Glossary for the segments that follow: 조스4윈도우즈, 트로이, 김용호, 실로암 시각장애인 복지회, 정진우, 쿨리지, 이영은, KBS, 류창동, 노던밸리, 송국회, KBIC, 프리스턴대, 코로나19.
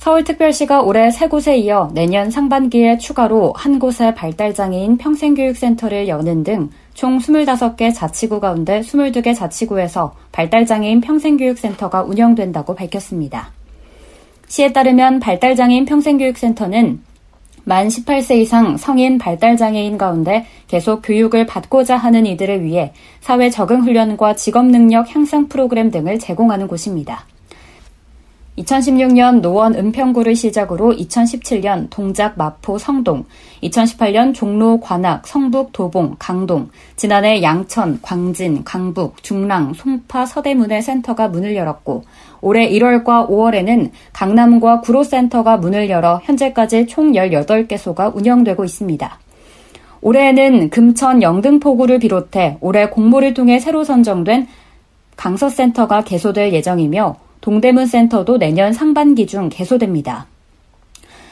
서울특별시가 올해 세 곳에 이어 내년 상반기에 추가로 한 곳의 발달장애인 평생교육센터를 여는 등 총 25개 자치구 가운데 22개 자치구에서 발달장애인 평생교육센터가 운영된다고 밝혔습니다. 시에 따르면 발달장애인 평생교육센터는 만 18세 이상 성인 발달장애인 가운데 계속 교육을 받고자 하는 이들을 위해 사회 적응 훈련과 직업능력 향상 프로그램 등을 제공하는 곳입니다. 2016년 노원 은평구를 시작으로 2017년 동작 마포 성동, 2018년 종로 관악, 성북 도봉, 강동, 지난해 양천, 광진, 강북, 중랑, 송파, 서대문의 센터가 문을 열었고 올해 1월과 5월에는 강남과 구로센터가 문을 열어 현재까지 총 18개소가 운영되고 있습니다. 올해에는 금천 영등포구를 비롯해 올해 공모를 통해 새로 선정된 강서센터가 개소될 예정이며 동대문센터도 내년 상반기 중 개소됩니다.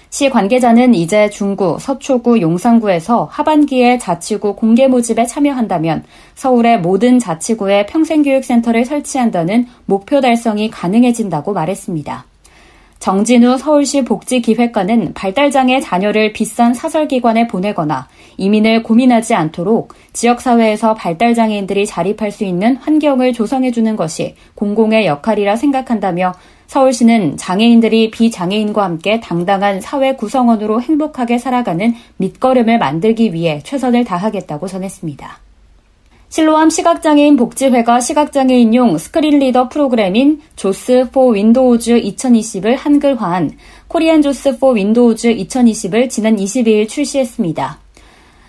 시 관계자는 이제 중구, 서초구, 용산구에서 하반기에 자치구 공개 모집에 참여한다면 서울의 모든 자치구에 평생교육센터를 설치한다는 목표 달성이 가능해진다고 말했습니다. 정진우 서울시 복지기획관은 발달장애 자녀를 비싼 사설기관에 보내거나 이민을 고민하지 않도록 지역사회에서 발달장애인들이 자립할 수 있는 환경을 조성해주는 것이 공공의 역할이라 생각한다며 서울시는 장애인들이 비장애인과 함께 당당한 사회 구성원으로 행복하게 살아가는 밑거름을 만들기 위해 최선을 다하겠다고 전했습니다. 실로암 시각장애인 복지회가 시각장애인용 스크린 리더 프로그램인 조스4윈도우즈 2020을 한글화한 코리안 조스4윈도우즈 2020을 지난 22일 출시했습니다.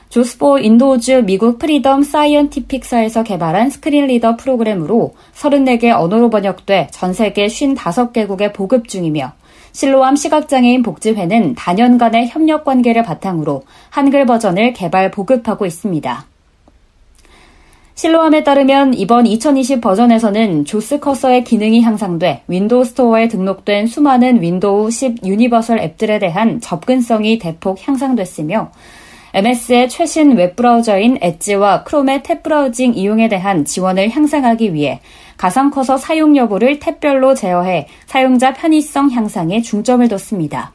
조스4윈도우즈 미국 프리덤 사이언티픽사에서 개발한 스크린 리더 프로그램으로 34개 언어로 번역돼 전 세계 55개국에 보급 중이며 실로암 시각장애인 복지회는 단연간의 협력 관계를 바탕으로 한글 버전을 개발 보급하고 있습니다. 실로암에 따르면 이번 2020 버전에서는 조스 커서의 기능이 향상돼 윈도우 스토어에 등록된 수많은 윈도우 10 유니버설 앱들에 대한 접근성이 대폭 향상됐으며 MS의 최신 웹브라우저인 엣지와 크롬의 탭 브라우징 이용에 대한 지원을 향상하기 위해 가상 커서 사용 여부를 탭별로 제어해 사용자 편의성 향상에 중점을 뒀습니다.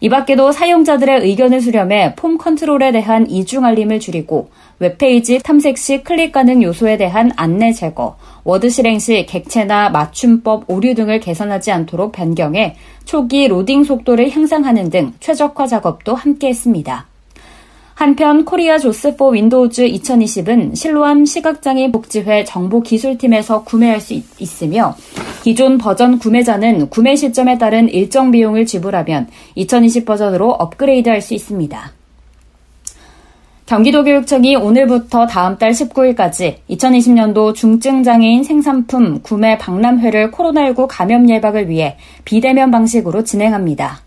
이 밖에도 사용자들의 의견을 수렴해 폼 컨트롤에 대한 이중 알림을 줄이고 웹페이지 탐색 시 클릭 가능 요소에 대한 안내 제거, 워드 실행 시 객체나 맞춤법 오류 등을 개선하지 않도록 변경해 초기 로딩 속도를 향상하는 등 최적화 작업도 함께 했습니다. 한편 코리아 조스4 윈도우즈 2020은 실로암 시각장애인 복지회 정보기술팀에서 구매할 수 있으며 기존 버전 구매자는 구매 시점에 따른 일정 비용을 지불하면 2020 버전으로 업그레이드할 수 있습니다. 경기도교육청이 오늘부터 다음 달 19일까지 2020년도 중증장애인 생산품 구매 박람회를 코로나19 감염 예방을 위해 비대면 방식으로 진행합니다.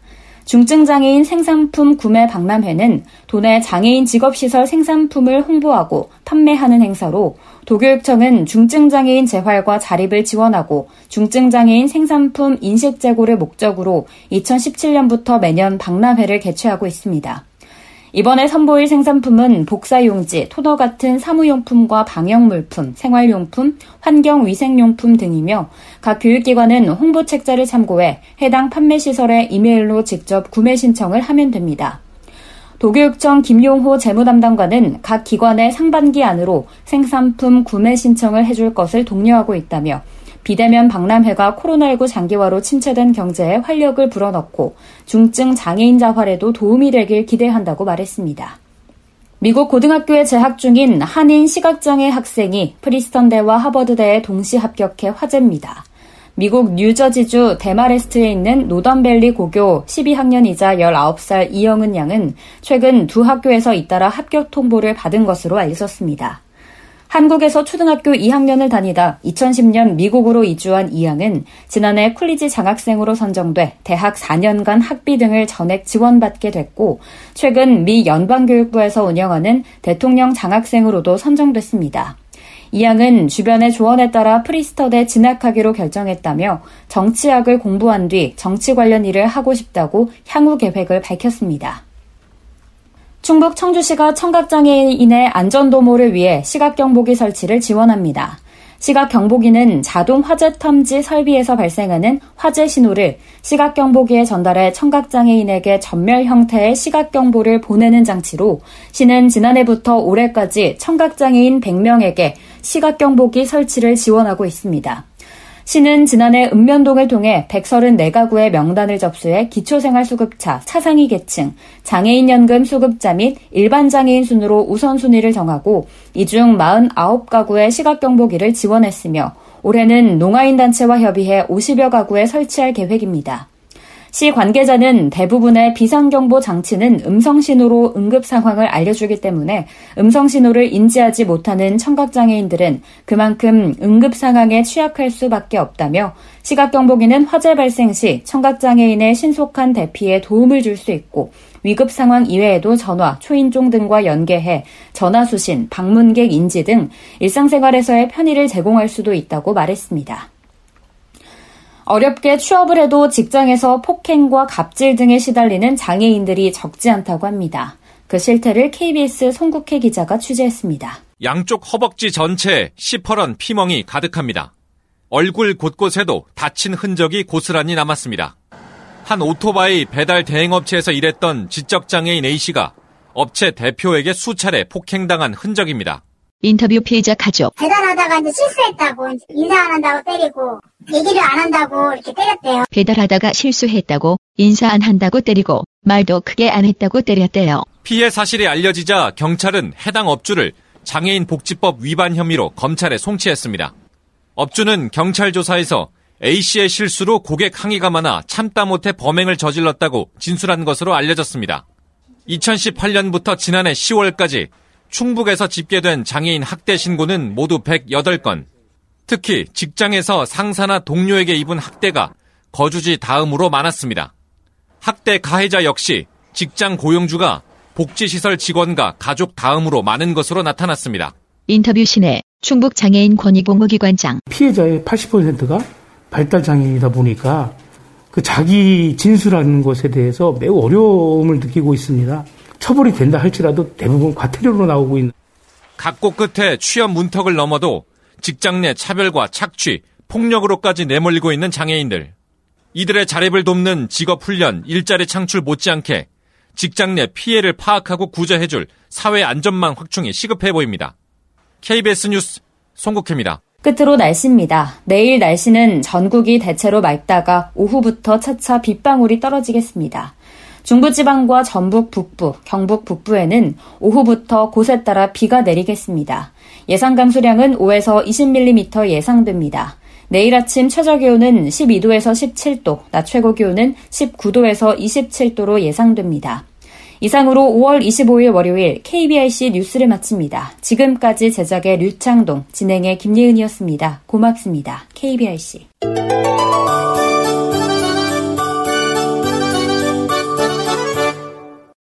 중증장애인 생산품 구매 박람회는 도내 장애인 직업시설 생산품을 홍보하고 판매하는 행사로 도교육청은 중증장애인 재활과 자립을 지원하고 중증장애인 생산품 인식 제고를 목적으로 2017년부터 매년 박람회를 개최하고 있습니다. 이번에 선보일 생산품은 복사용지, 토너 같은 사무용품과 방역물품, 생활용품, 환경위생용품 등이며 각 교육기관은 홍보책자를 참고해 해당 판매시설에 이메일로 직접 구매 신청을 하면 됩니다. 도교육청 김용호 재무담당관은 각 기관의 상반기 안으로 생산품 구매 신청을 해줄 것을 독려하고 있다며 비대면 박람회가 코로나19 장기화로 침체된 경제에 활력을 불어넣고 중증 장애인 자활에도 도움이 되길 기대한다고 말했습니다. 미국 고등학교에 재학 중인 한인 시각장애 학생이 프리스턴대와 하버드대에 동시 합격해 화제입니다. 미국 뉴저지주 데마레스트에 있는 노던밸리 고교 12학년이자 19살 이영은 양은 최근 두 학교에서 잇따라 합격 통보를 받은 것으로 알려졌습니다. 한국에서 초등학교 2학년을 다니다 2010년 미국으로 이주한 이양은 지난해 쿨리지 장학생으로 선정돼 대학 4년간 학비 등을 전액 지원받게 됐고 최근 미 연방교육부에서 운영하는 대통령 장학생으로도 선정됐습니다. 이양은 주변의 조언에 따라 프리스터대 진학하기로 결정했다며 정치학을 공부한 뒤 정치 관련 일을 하고 싶다고 향후 계획을 밝혔습니다. 충북 청주시가 청각장애인의 안전도모를 위해 시각경보기 설치를 지원합니다. 시각경보기는 자동 화재 탐지 설비에서 발생하는 화재 신호를 시각경보기에 전달해 청각장애인에게 전멸 형태의 시각경보를 보내는 장치로 시는 지난해부터 올해까지 청각장애인 100명에게 시각경보기 설치를 지원하고 있습니다. 시는 지난해 읍면동을 통해 134가구의 명단을 접수해 기초생활수급자, 차상위 계층, 장애인연금 수급자 및 일반장애인 순으로 우선순위를 정하고 이 중 49가구의 시각경보기를 지원했으며 올해는 농아인단체와 협의해 50여 가구에 설치할 계획입니다. 시 관계자는 대부분의 비상경보 장치는 음성신호로 응급상황을 알려주기 때문에 음성신호를 인지하지 못하는 청각장애인들은 그만큼 응급상황에 취약할 수밖에 없다며 시각경보기는 화재 발생 시 청각장애인의 신속한 대피에 도움을 줄 수 있고 위급상황 이외에도 전화, 초인종 등과 연계해 전화수신, 방문객 인지 등 일상생활에서의 편의를 제공할 수도 있다고 말했습니다. 어렵게 취업을 해도 직장에서 폭행과 갑질 등에 시달리는 장애인들이 적지 않다고 합니다. 그 실태를 KBS 송국회 기자가 취재했습니다. 양쪽 허벅지 전체에 시퍼런 피멍이 가득합니다. 얼굴 곳곳에도 다친 흔적이 고스란히 남았습니다. 한 오토바이 배달 대행업체에서 일했던 지적장애인 A씨가 업체 대표에게 수차례 폭행당한 흔적입니다. 인터뷰 피해자 가족. 배달하다가 이제 실수했다고, 인사 안 한다고 때리고, 얘기를 안 한다고 이렇게 때렸대요. 배달하다가 실수했다고, 인사 안 한다고 때리고, 말도 크게 안 했다고 때렸대요. 피해 사실이 알려지자 경찰은 해당 업주를 장애인복지법 위반 혐의로 검찰에 송치했습니다. 업주는 경찰 조사에서 A씨의 실수로 고객 항의가 많아 참다 못해 범행을 저질렀다고 진술한 것으로 알려졌습니다. 2018년부터 지난해 10월까지 충북에서 집계된 장애인 학대 신고는 모두 108건. 특히 직장에서 상사나 동료에게 입은 학대가 거주지 다음으로 많았습니다. 학대 가해자 역시 직장 고용주가 복지시설 직원과 가족 다음으로 많은 것으로 나타났습니다. 인터뷰 시내 충북 장애인 권익공호기관장. 피해자의 80%가 발달장애인이다 보니까 그 자기 진술하는 것에 대해서 매우 어려움을 느끼고 있습니다. 처벌이 된다 할지라도 대부분 과태료로 나오고 있는. 각 곳 끝에 취업 문턱을 넘어도 직장 내 차별과 착취, 폭력으로까지 내몰리고 있는 장애인들. 이들의 자립을 돕는 직업훈련, 일자리 창출 못지않게 직장 내 피해를 파악하고 구제해줄 사회안전망 확충이 시급해 보입니다. KBS 뉴스 송국회입니다. 끝으로 날씨입니다. 내일 날씨는 전국이 대체로 맑다가 오후부터 차차 빗방울이 떨어지겠습니다. 중부지방과 전북 북부, 경북 북부에는 오후부터 곳에 따라 비가 내리겠습니다. 예상 강수량은 5에서 20mm 예상됩니다. 내일 아침 최저기온은 12도에서 17도, 낮 최고기온은 19도에서 27도로 예상됩니다. 이상으로 5월 25일 월요일 KBIC 뉴스를 마칩니다. 지금까지 제작의 류창동, 진행의 김예은이었습니다. 고맙습니다. KBIC.